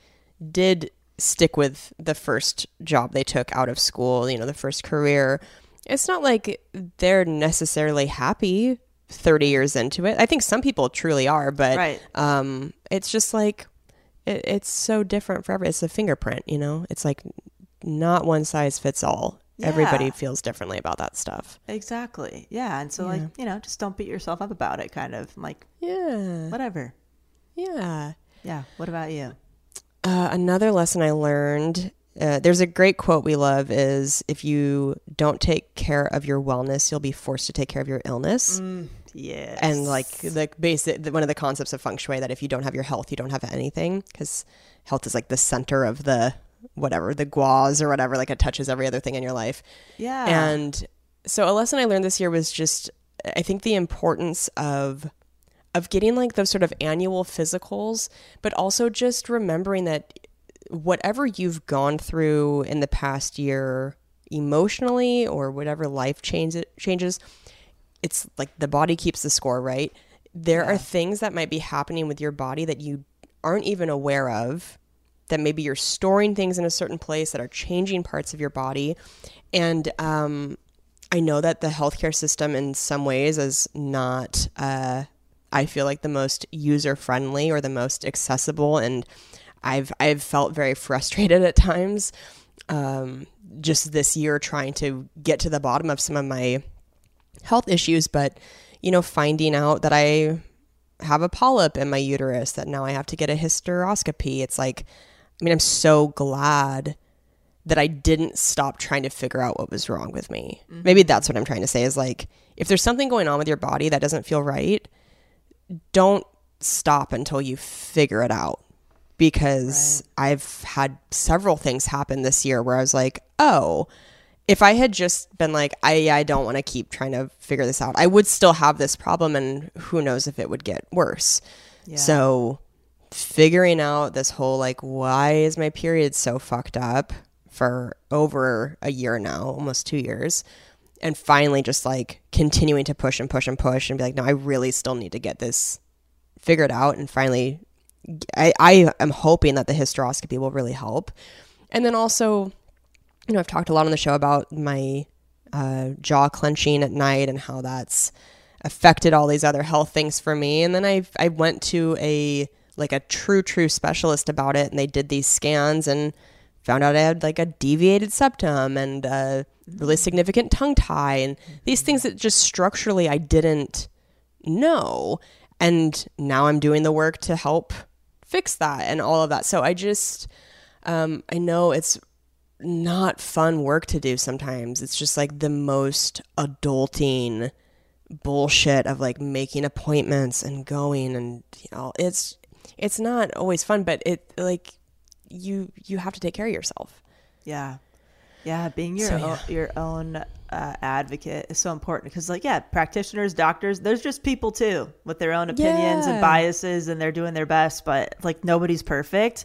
did stick with the first job they took out of school, you know, the first career, it's not like they're necessarily happy thirty years into it. I think some people truly are, but right. um, it's just like, it's so different for everybody. It's a fingerprint, you know? It's like not one size fits all. Yeah. Everybody feels differently about that stuff. Exactly. Yeah. And so yeah. like, you know, just don't beat yourself up about it, kind of. I'm like, yeah, whatever. Yeah. Yeah. What about you? Uh, another lesson I learned, uh, there's a great quote we love is, if you don't take care of your wellness, you'll be forced to take care of your illness. Mm. Yes. And like the basic, one of the concepts of feng shui, that if you don't have your health, you don't have anything, because health is like the center of the whatever, the guas or whatever, like it touches every other thing in your life. Yeah. And so a lesson I learned this year was just, I think the importance of, of getting like those sort of annual physicals, but also just remembering that whatever you've gone through in the past year emotionally or whatever life changes, changes, it's like the body keeps the score, right? There yeah. are things that might be happening with your body that you aren't even aware of, that maybe you're storing things in a certain place that are changing parts of your body. And um, I know that the healthcare system in some ways is not, uh, I feel like, the most user-friendly or the most accessible. And I've, I've felt very frustrated at times um, just this year trying to get to the bottom of some of my health issues, but, you know, finding out that I have a polyp in my uterus, that now I have to get a hysteroscopy. It's like, I mean, I'm so glad that I didn't stop trying to figure out what was wrong with me. Mm-hmm. Maybe that's what I'm trying to say is, like, if there's something going on with your body that doesn't feel right, don't stop until you figure it out. Because right. I've had several things happen this year where I was like, oh, if I had just been like, I, I don't want to keep trying to figure this out, I would still have this problem, and who knows if it would get worse. Yeah. So figuring out this whole, like, why is my period so fucked up for over a year now, almost two years, and finally just like continuing to push and push and push and be like, no, I really still need to get this figured out. And finally, I, I am hoping that the hysteroscopy will really help. And then also, you know, I've talked a lot on the show about my uh, jaw clenching at night and how that's affected all these other health things for me. And then I I went to a like a true, true specialist about it, and they did these scans and found out I had like a deviated septum and a really significant tongue tie and these things that just structurally I didn't know. And now I'm doing the work to help fix that and all of that. So I just, um, I know it's not fun work to do sometimes. It's just like the most adulting bullshit of like making appointments and going, and you know, it's it's not always fun, but it like you you have to take care of yourself. Yeah. Yeah, being your so, yeah. own, your own uh, advocate is so important because, like, yeah, practitioners, doctors, there's just people too with their own opinions yeah. and biases, and they're doing their best, but like nobody's perfect.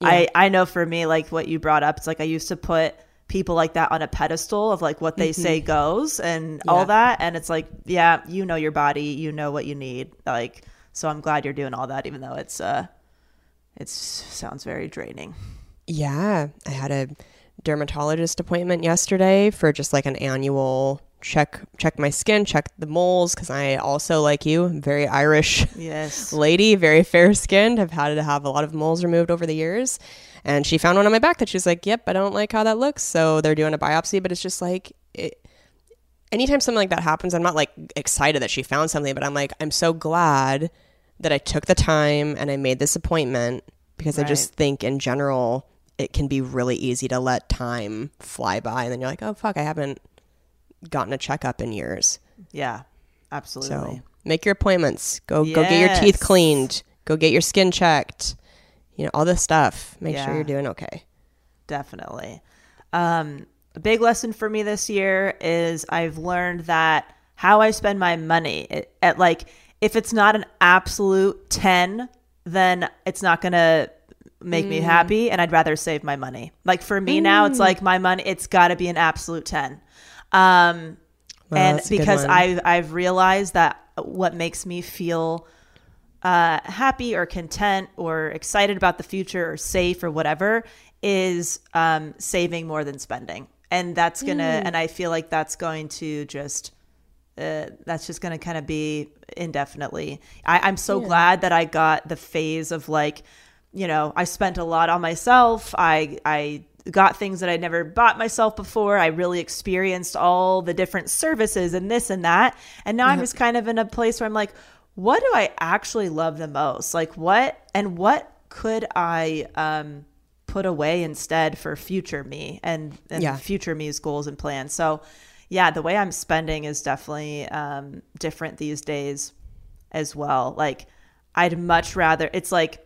Yeah. I, I know for me, like what you brought up, it's like I used to put people like that on a pedestal of like what they mm-hmm. say goes and yeah. all that. And it's like, yeah, you know your body, you know what you need. Like, so I'm glad you're doing all that, even though it's, uh, it sounds very draining. Yeah. I had a dermatologist appointment yesterday for just like an annual check, check my skin, check the moles. Cause I also, like you, I'm very Irish yes. lady, very fair skinned. I've had to have a lot of moles removed over the years. And she found one on my back that she was like, yep, I don't like how that looks. So they're doing a biopsy, but it's just like, it, anytime something like that happens, I'm not like excited that she found something, but I'm like, I'm so glad that I took the time and I made this appointment because right. I just think in general, it can be really easy to let time fly by. And then you're like, oh fuck, I haven't gotten a checkup in years. Yeah, absolutely. So make your appointments, go, yes. go get your teeth cleaned, go get your skin checked, you know, all this stuff, make yeah. sure you're doing okay. Definitely. Um, a big lesson for me this year is I've learned that how I spend my money it, at like, if it's not an absolute ten, then it's not going to make mm. me happy. And I'd rather save my money. Like for me mm. now, it's like my money, it's got to be an absolute ten. Um, wow, and because I've, I've realized that what makes me feel uh, happy or content or excited about the future or safe or whatever is um, saving more than spending. And that's going to, mm. and I feel like that's going to just Uh, that's just going to kind of be indefinitely. I, I'm so yeah. glad that I got the phase of like, you know, I spent a lot on myself. I I got things that I'd never bought myself before. I really experienced all the different services and this and that. And now yeah. I'm just kind of in a place where I'm like, what do I actually love the most? Like what, and what could I um, put away instead for future me and, and yeah. future me's goals and plans? So yeah, the way I'm spending is definitely um, different these days as well. Like I'd much rather, it's like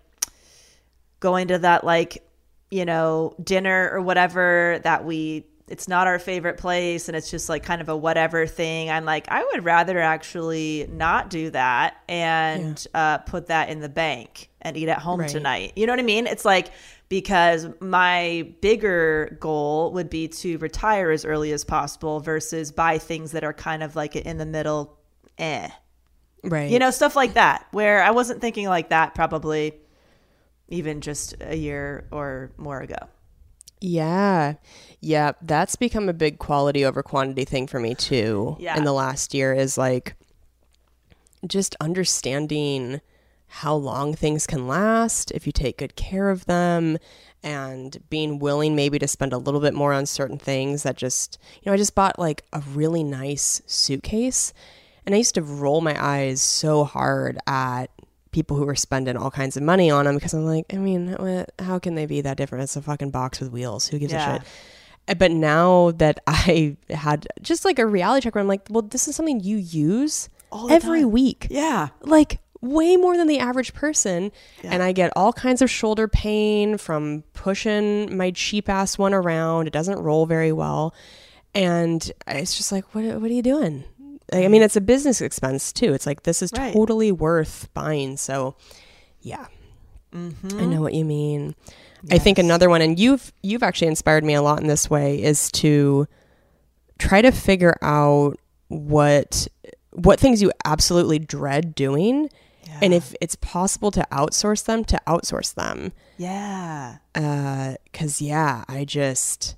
going to that like, you know, dinner or whatever that we, it's not our favorite place and it's just like kind of a whatever thing. I'm like, I would rather actually not do that and yeah. uh, put that in the bank and eat at home right. tonight. You know what I mean? It's like, because my bigger goal would be to retire as early as possible versus buy things that are kind of like in the middle, eh. Right. You know, stuff like that, where I wasn't thinking like that probably even just a year or more ago. Yeah. Yeah. That's become a big quality over quantity thing for me too yeah. in the last year is like just understanding how long things can last if you take good care of them and being willing maybe to spend a little bit more on certain things that just, you know, I just bought like a really nice suitcase and I used to roll my eyes so hard at people who were spending all kinds of money on them because I'm like, I mean, how can they be that different? It's a fucking box with wheels. Who gives yeah. a shit? But now that I had just like a reality check where I'm like, well, this is something you use all the every time. Week. Yeah. Like, way more than the average person yeah. and I get all kinds of shoulder pain from pushing my cheap ass one around. It doesn't roll very well and it's just like what what are you doing? I mean, it's a business expense too. It's like this is right. totally worth buying. So yeah mm-hmm. I know what you mean yes. I think another one, and you've you've actually inspired me a lot in this way, is to try to figure out what what things you absolutely dread doing. Yeah. And if it's possible to outsource them, to outsource them. Yeah. Uh, 'cause yeah, I just,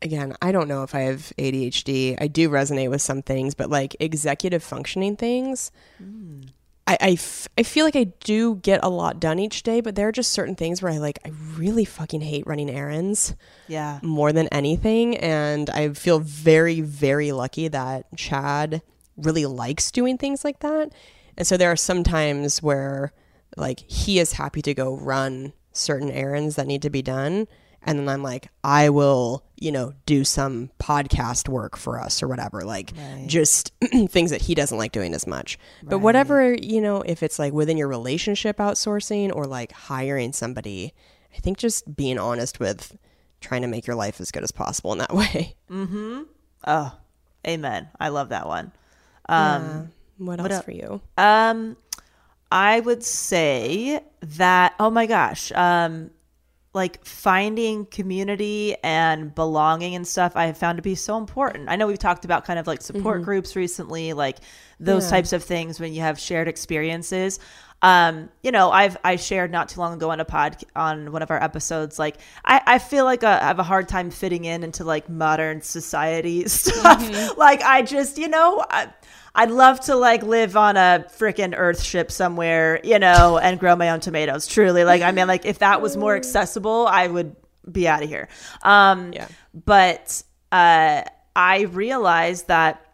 again, I don't know if I have A D H D. I do resonate with some things, but like executive functioning things, mm. I, I, f- I feel like I do get a lot done each day, but there are just certain things where I like, I really fucking hate running errands. Yeah. More than anything. And I feel very, very lucky that Chad really likes doing things like that. And so there are some times where like he is happy to go run certain errands that need to be done. And then I'm like, I will, you know, do some podcast work for us or whatever, like right. just things that he doesn't like doing as much. Right. But whatever, you know, if it's like within your relationship outsourcing or like hiring somebody, I think just being honest with trying to make your life as good as possible in that way. Mm-hmm. Oh, amen. I love that one. Um, yeah. What else what up? for you? Um, I would say that, oh my gosh, um, like finding community and belonging and stuff I have found to be so important. I know we've talked about kind of like support mm-hmm. groups recently, like those yeah. types of things when you have shared experiences. Um, you know, I've, I shared not too long ago on a pod on one of our episodes, like I, I feel like a, I have a hard time fitting in into like modern society stuff. Mm-hmm. Like I just, you know, I, I'd love to like live on a freaking earth ship somewhere, you know, and grow my own tomatoes. Truly. Like, I mean, like if that was more accessible, I would be out of here. Um, yeah. but, uh, I realized that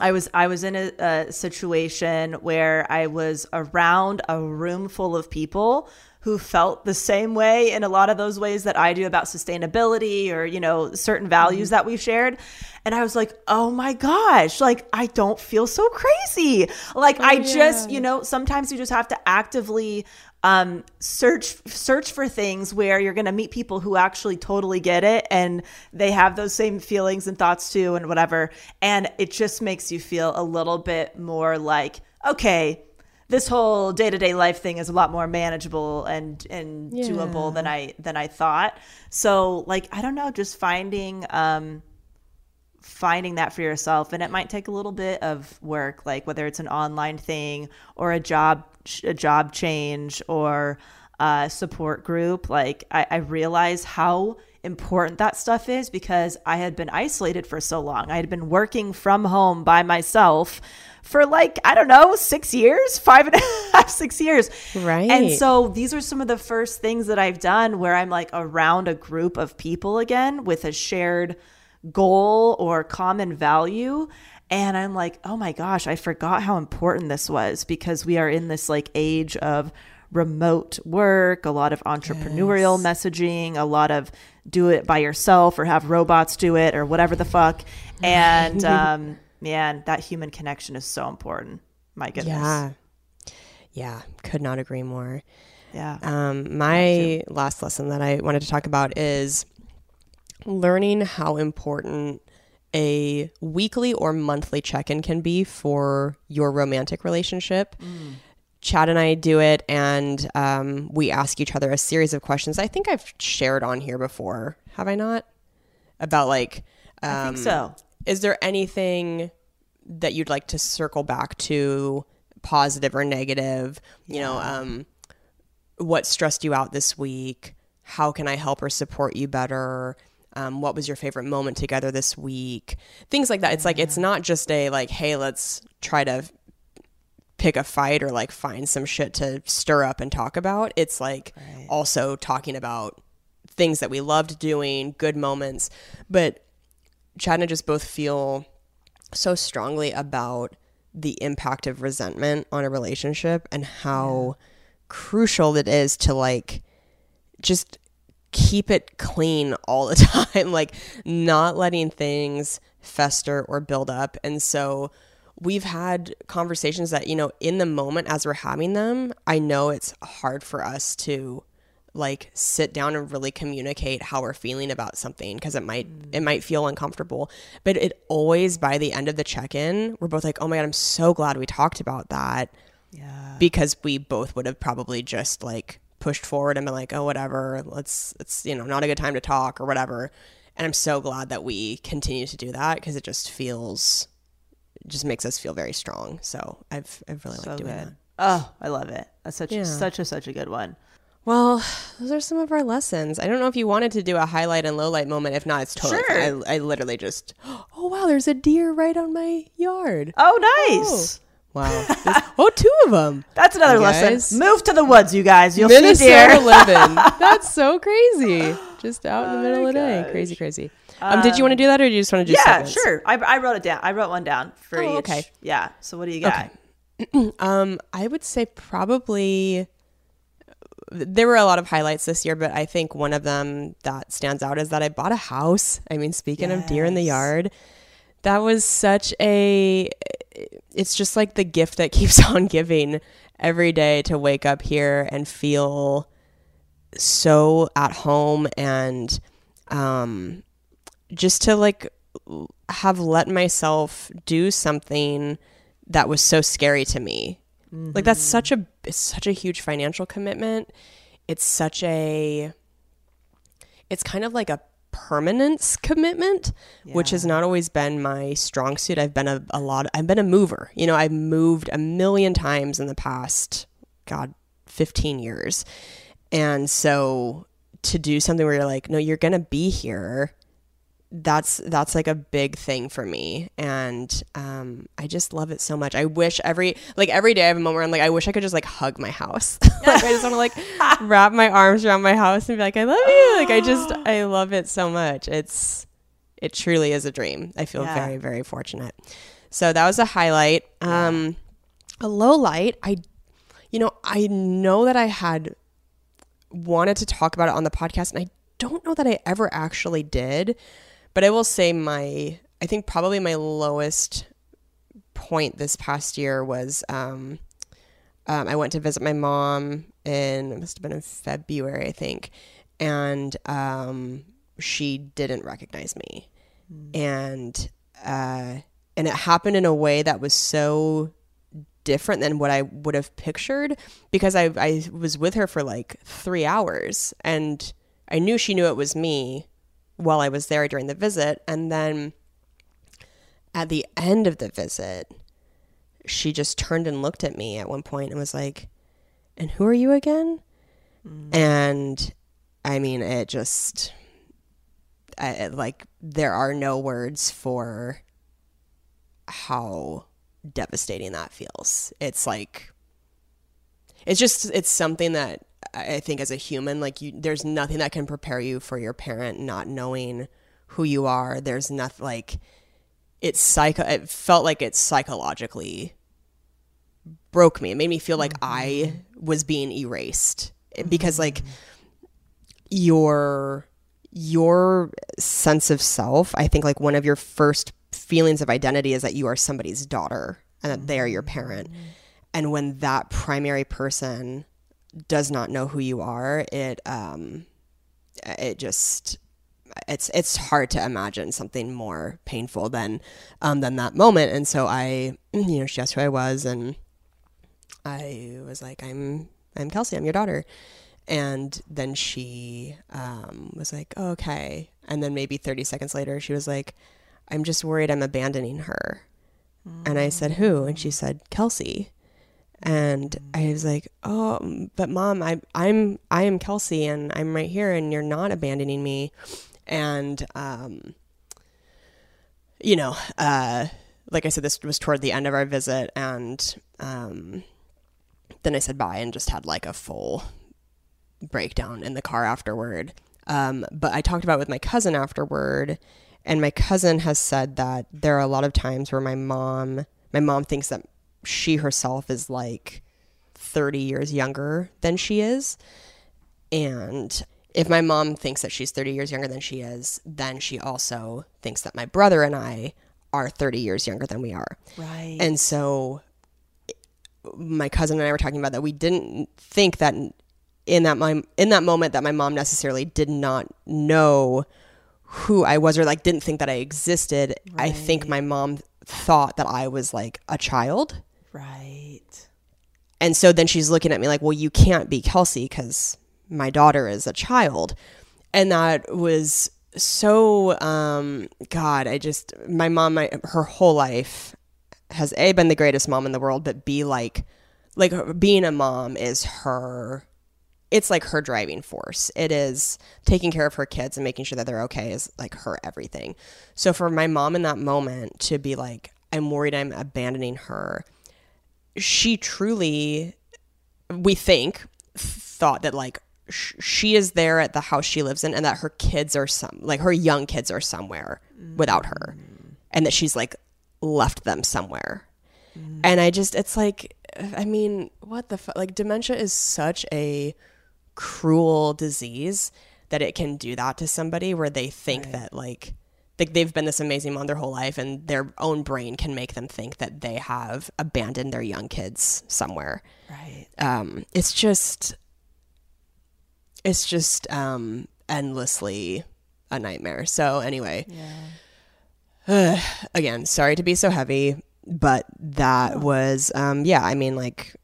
I was I was in a, a situation where I was around a room full of people who felt the same way in a lot of those ways that I do about sustainability or, you know, certain values mm-hmm. that we've shared. And I was like, oh my gosh, like I don't feel so crazy. Like oh, I yeah. just, you know, sometimes you just have to actively um, search, search for things where you're going to meet people who actually totally get it. And they have those same feelings and thoughts too and whatever. And it just makes you feel a little bit more like, okay, this whole day-to-day life thing is a lot more manageable and, and yeah. doable than I, than I thought. So like, I don't know, just finding, um, finding that for yourself. And it might take a little bit of work, like whether it's an online thing or a job, a job change or a support group. Like I, I realize how important that stuff is because I had been isolated for so long. I had been working from home by myself for like, I don't know, six years, five and a half, six years. Right. And so these are some of the first things that I've done where I'm like around a group of people again with a shared goal or common value. And I'm like, oh my gosh, I forgot how important this was because we are in this like age of remote work, a lot of entrepreneurial yes. messaging, a lot of do it by yourself or have robots do it or whatever the fuck. And, um, man, that human connection is so important. My goodness. Yeah. Yeah. Could not agree more. Yeah. Um, my last lesson that I wanted to talk about is learning how important a weekly or monthly check-in can be for your romantic relationship. Mm. Chad and I do it, and um, we ask each other a series of questions. I think I've shared on here before. Have I not? About like... Um, I think so. Is there anything that you'd like to circle back to, positive or negative? You yeah. know, um, what stressed you out this week? How can I help or support you better? Um, what was your favorite moment together this week? Things like that. It's like, it's not just a like, hey, let's try to pick a fight or like find some shit to stir up and talk about. It's like right. also talking about things that we loved doing, good moments. But Chad and I just both feel so strongly about the impact of resentment on a relationship and how yeah. crucial it is to like just keep it clean all the time, like not letting things fester or build up. And so we've had conversations that, you know, in the moment as we're having them, I know it's hard for us to like sit down and really communicate how we're feeling about something because it might mm. it might feel uncomfortable. But it always, by the end of the check-in, we're both like, oh my God, I'm so glad we talked about that. Yeah. Because we both would have probably just like pushed forward and been like, oh, whatever, let's, it's, you know, not a good time to talk or whatever. And I'm so glad that we continue to do that, because it just feels, it just makes us feel very strong. So I've I've really so liked doing good. that. Oh, I love it. That's such yeah. such a such a good one. Well, those are some of our lessons. I don't know if you wanted to do a highlight and low light moment. If not, it's totally sure. I, I literally just, oh, wow, there's a deer right on my yard. Oh, nice. Oh. Wow. oh, two of them. That's another you lesson. Guys. Move to the woods, you guys. You'll Minnesota see deer. living. That's so crazy. Just out in the middle oh, of the gosh. day. Crazy, crazy. Um, um, did you want to do that, or do you just want to do yeah, segments? Yeah, sure. I, I wrote it down. I wrote one down for oh, each. Okay. Yeah. So what do you got? Okay. um, I would say probably... There were a lot of highlights this year, but I think one of them that stands out is that I bought a house. I mean, speaking yes. of deer in the yard, that was such a, it's just like the gift that keeps on giving every day to wake up here and feel so at home, and um, just to like have let myself do something that was so scary to me. Mm-hmm. Like that's such a it's such a huge financial commitment. It's such a it's kind of like a permanence commitment, yeah. which has not always been my strong suit. I've been a, a lot I've been a mover. You know, I've moved a million times in the past God fifteen years. And so to do something where you're like, no, you're going to be here, that's that's like a big thing for me, and um I just love it so much. I wish every like every day I have a moment where I'm like, I wish I could just like hug my house. Like I just want to like wrap my arms around my house and be like, I love you. Like I just I love it so much. It's it truly is a dream. I feel yeah. very, very fortunate. So that was a highlight. Um a low light, I you know, I know that I had wanted to talk about it on the podcast, and I don't know that I ever actually did. But I will say my, I think probably my lowest point this past year was um, um, I went to visit my mom in, it must have been in February, I think. And um, she didn't recognize me. Mm. And, uh, and it happened in a way that was so different than what I would have pictured, because I, I was with her for like three hours and I knew she knew it was me while I was there during the visit. And then at the end of the visit, she just turned and looked at me at one point and was like, and who are you again? Mm. And I mean, it just, I, it, like, there are no words for how devastating that feels. It's like, it's just, it's something that I think as a human, like you, there's nothing that can prepare you for your parent not knowing who you are. There's nothing like it's psycho. It felt like it psychologically broke me. It made me feel like I was being erased, because like your, your sense of self, I think like one of your first feelings of identity is that you are somebody's daughter and that they are your parent. And when that primary person does not know who you are, it um it just it's it's hard to imagine something more painful than um than that moment. And so I you know she asked who I was, and I was like, I'm I'm Kelsey, I'm your daughter. And then she um was like, oh, okay. And then maybe thirty seconds later she was like, I'm just worried I'm abandoning her. Mm. And I said, who? And she said, Kelsey. And I was like, oh, but mom, I, I'm, I am Kelsey, and I'm right here, and you're not abandoning me. And, um, you know, uh, like I said, this was toward the end of our visit. And, um, then I said bye and just had like a full breakdown in the car afterward. Um, but I talked about it with my cousin afterward, and my cousin has said that there are a lot of times where my mom, my mom thinks that she herself is like thirty years younger than she is. And if my mom thinks that she's thirty years younger than she is, then she also thinks that my brother and I are thirty years younger than we are. Right. And so my cousin and I were talking about that. We didn't think that in that my, in that moment that my mom necessarily did not know who I was, or like didn't think that I existed. Right. I think my mom thought that I was like a child. Right. And so then she's looking at me like, well, you can't be Kelsey because my daughter is a child. And that was so, um, God, I just, my mom, my, her whole life has A, been the greatest mom in the world, but B, like, like being a mom is her, it's like her driving force. It is taking care of her kids and making sure that they're okay is like her everything. So for my mom in that moment to be like, I'm worried I'm abandoning her, she truly, we think, thought that like, she is there at the house she lives in and that her kids are some, like her young kids are somewhere mm. without her and that she's like left them somewhere. Mm. And I just, it's like, I mean, what the fuck? Like dementia is such a cruel disease that it can do that to somebody where they think right. that like, like they've been this amazing mom their whole life and their own brain can make them think that they have abandoned their young kids somewhere. Right. Um, it's just... It's just um, endlessly a nightmare. So anyway, yeah. uh, again, sorry to be so heavy, but that oh. was, um, yeah, I mean, like,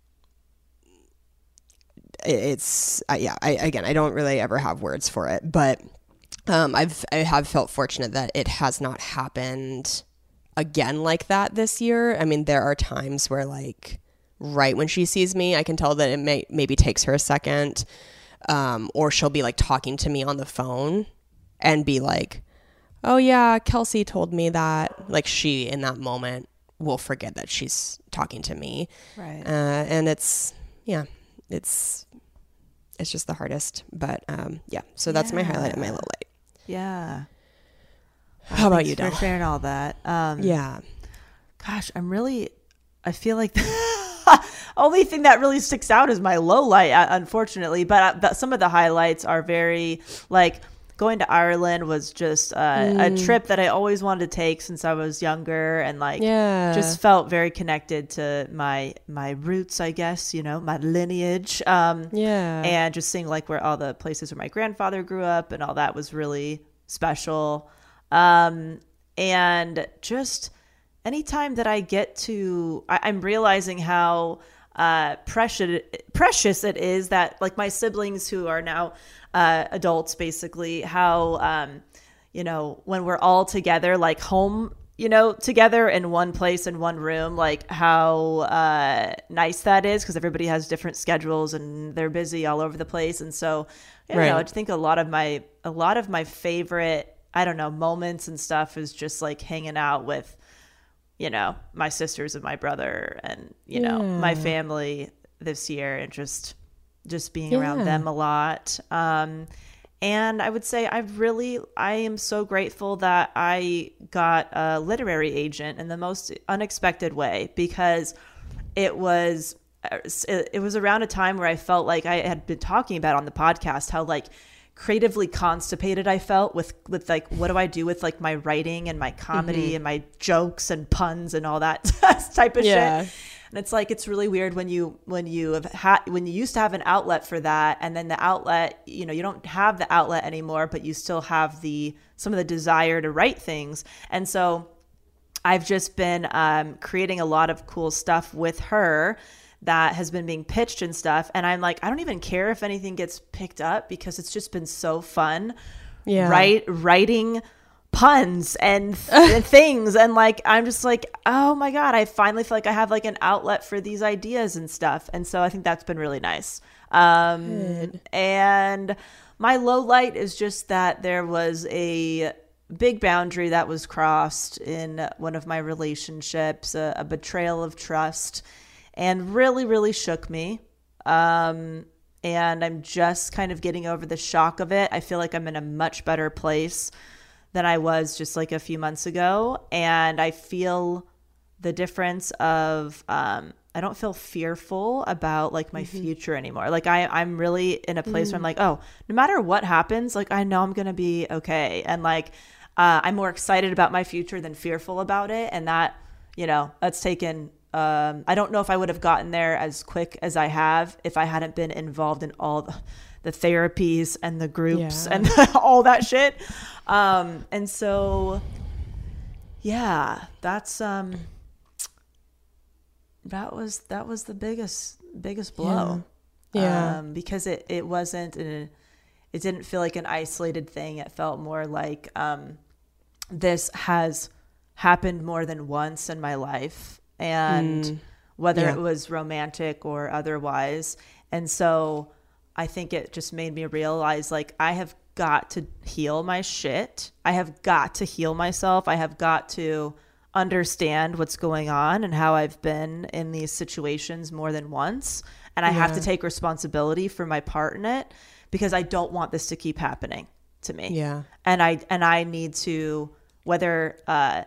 it's, uh, yeah, I, again, I don't really ever have words for it, but um, I've, I have felt fortunate that it has not happened again like that this year. I mean, there are times where like, right when she sees me, I can tell that it may, maybe takes her a second. Um, or she'll be like talking to me on the phone and be like, oh yeah, Kelsey told me that. Like she in that moment will forget that she's talking to me. Right. Uh, and it's, yeah, it's, it's just the hardest, but, um, yeah. So that's yeah. my highlight and my low light. Yeah. Well, how about you, Del? For sharing all that. Um, yeah. Gosh, I'm really, I feel like only thing that really sticks out is my low light, unfortunately, but, but some of the highlights are very like going to Ireland was just uh, mm. a trip that I always wanted to take since I was younger and like yeah. just felt very connected to my my roots, I guess, you know, my lineage. Um, yeah. And just seeing like where all the places where my grandfather grew up and all that was really special. Um, and just anytime that I get to, I, I'm realizing how uh, precious precious it is that like my siblings who are now uh, adults, basically, how, um, you know, when we're all together, like home, you know, together in one place, in one room, like how uh, nice that is because everybody has different schedules and they're busy all over the place. And so, you right. know, I think a lot of my a lot of my favorite, I don't know, moments and stuff is just like hanging out with, you know, my sisters and my brother and, you know, yeah. my family this year and just, just being yeah. around them a lot. Um, and I would say I've really, I am so grateful that I got a literary agent in the most unexpected way because it was, it was around a time where I felt like I had been talking about on the podcast, how like creatively constipated I felt with with like what do I do with like my writing and my comedy mm-hmm. and my jokes and puns and all that type of yeah. shit. And it's like it's really weird when you when you have had when you used to have an outlet for that and then the outlet, you know, you don't have the outlet anymore, but you still have the some of the desire to write things. And so I've just been um creating a lot of cool stuff with her that has been being pitched and stuff. And I'm like, I don't even care if anything gets picked up because it's just been so fun. Yeah. Right. Writing puns and th- things. And like, I'm just like, oh my God, I finally feel like I have like an outlet for these ideas and stuff. And so I think that's been really nice. Um, Good. And my low light is just that there was a big boundary that was crossed in one of my relationships, a, a betrayal of trust. And really, really shook me. Um, and I'm just kind of getting over the shock of it. I feel like I'm in a much better place than I was just like a few months ago. And I feel the difference of, um, I don't feel fearful about like my mm-hmm. future anymore. Like I, I'm really in a place mm. where I'm like, oh, no matter what happens, like I know I'm going to be okay. And like, uh, I'm more excited about my future than fearful about it. And that, you know, that's taken Um, I don't know if I would have gotten there as quick as I have if I hadn't been involved in all the, the therapies and the groups yeah. and all that shit. Um, and so, yeah, that's, um, that was, that was the biggest, biggest blow. Yeah. yeah. Um, because it, it wasn't, an, It didn't feel like an isolated thing. It felt more like um, this has happened more than once in my life, and mm, whether yeah. it was romantic or otherwise. And so I think it just made me realize, like, I have got to heal my shit. I have got to heal myself. I have got to understand what's going on and how I've been in these situations more than once. And I yeah. have to take responsibility for my part in it, because I don't want this to keep happening to me. Yeah. And I, and I need to, whether uh,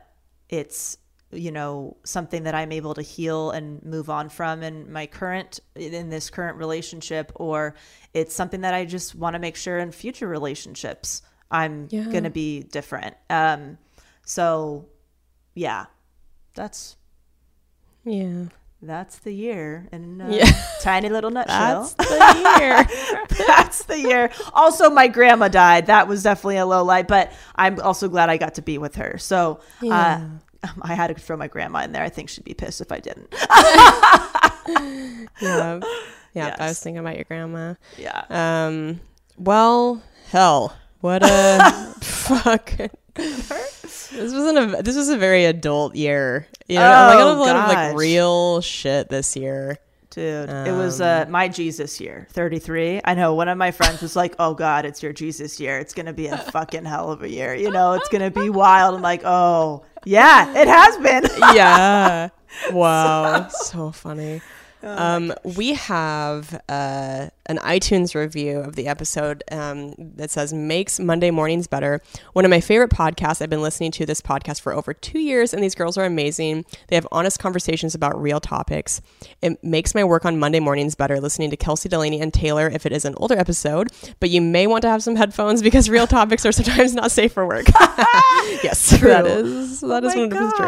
it's, you know, something that I'm able to heal and move on from in my current, in this current relationship, or it's something that I just want to make sure in future relationships, I'm yeah. going to be different. Um, so yeah, that's, yeah, that's the year in a yeah. tiny little nutshell. That's the year. That's the year. Also, my grandma died. That was definitely a low light, but I'm also glad I got to be with her. So, yeah. uh, I had to throw my grandma in there. I think she'd be pissed if I didn't. yeah. Yeah. Yes. I was thinking about your grandma. Yeah. Um, well, hell, what a fuck. This wasn't a, this was a very adult year. You know, oh, like, I have a lot of like real shit this year. Dude, um, it was uh, my Jesus year, thirty-three. I know one of my friends was like, oh, God, it's your Jesus year. It's going to be a fucking hell of a year. You know, it's going to be wild. I'm like, oh, yeah, it has been. yeah. Wow. So, so funny. Oh, um, we have uh, an iTunes review of the episode um, that says, makes Monday mornings better. One of my favorite podcasts. I've been listening to this podcast for over two years, and these girls are amazing. They have honest conversations about real topics. It makes my work on Monday mornings better listening to Kelsey, Delaney, and Taylor if it is an older episode, but you may want to have some headphones because real topics are sometimes not safe for work. Yes, true. that is that oh is one gosh. Of the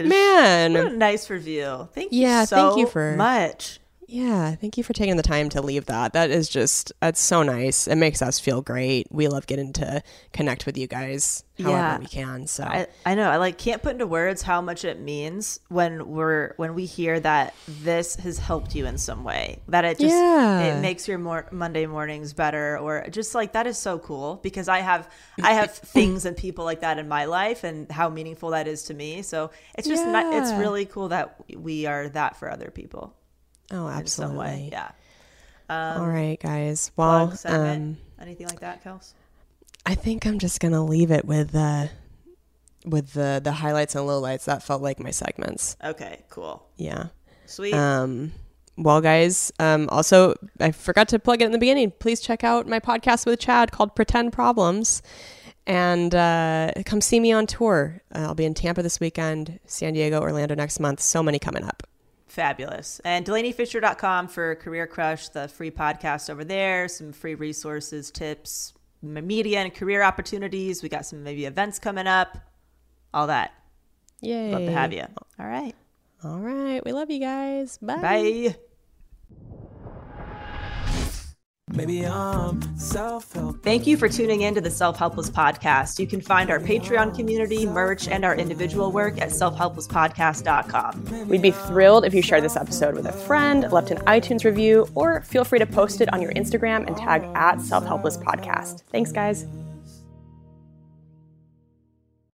true. Man, what a nice review. Thank you yeah, so thank you for- much. Yeah, thank you for taking the time to leave that. That is just, that's so nice. It makes us feel great. We love getting to connect with you guys however yeah. we can. So I, I know I like can't put into words how much it means when we're when we hear that this has helped you in some way. That it just yeah. it makes your more Monday mornings better, or just like, that is so cool, because I have I have things and people like that in my life, and how meaningful that is to me. So it's just yeah. not, it's really cool that we are that for other people. Oh, absolutely. In some way. Yeah. Um, All right, guys. Well, um, anything like that, Kels? I think I'm just going to leave it with uh, with the, the highlights and lowlights. That felt like my segments. Okay, cool. Yeah. Sweet. Um, well, guys, um, also, I forgot to plug it in the beginning. Please check out my podcast with Chad called Pretend Problems. And uh, come see me on tour. I'll be in Tampa this weekend, San Diego, Orlando next month. So many coming up. Fabulous. And delaney fisher dot com for Career Crush, the free podcast over there, some free resources, tips, media and career opportunities. We got some maybe events coming up, all that. Yay. Love to have you. All right. All right. We love you guys. Bye. Bye. Maybe I'm self-help. Thank you for tuning in to the Self Helpless Podcast. You can find our Patreon community, merch, and our individual work at self helpless podcast dot com. We'd be thrilled if you shared this episode with a friend, left an iTunes review, or feel free to post it on your Instagram and tag at Self Helpless Podcast. Thanks, guys.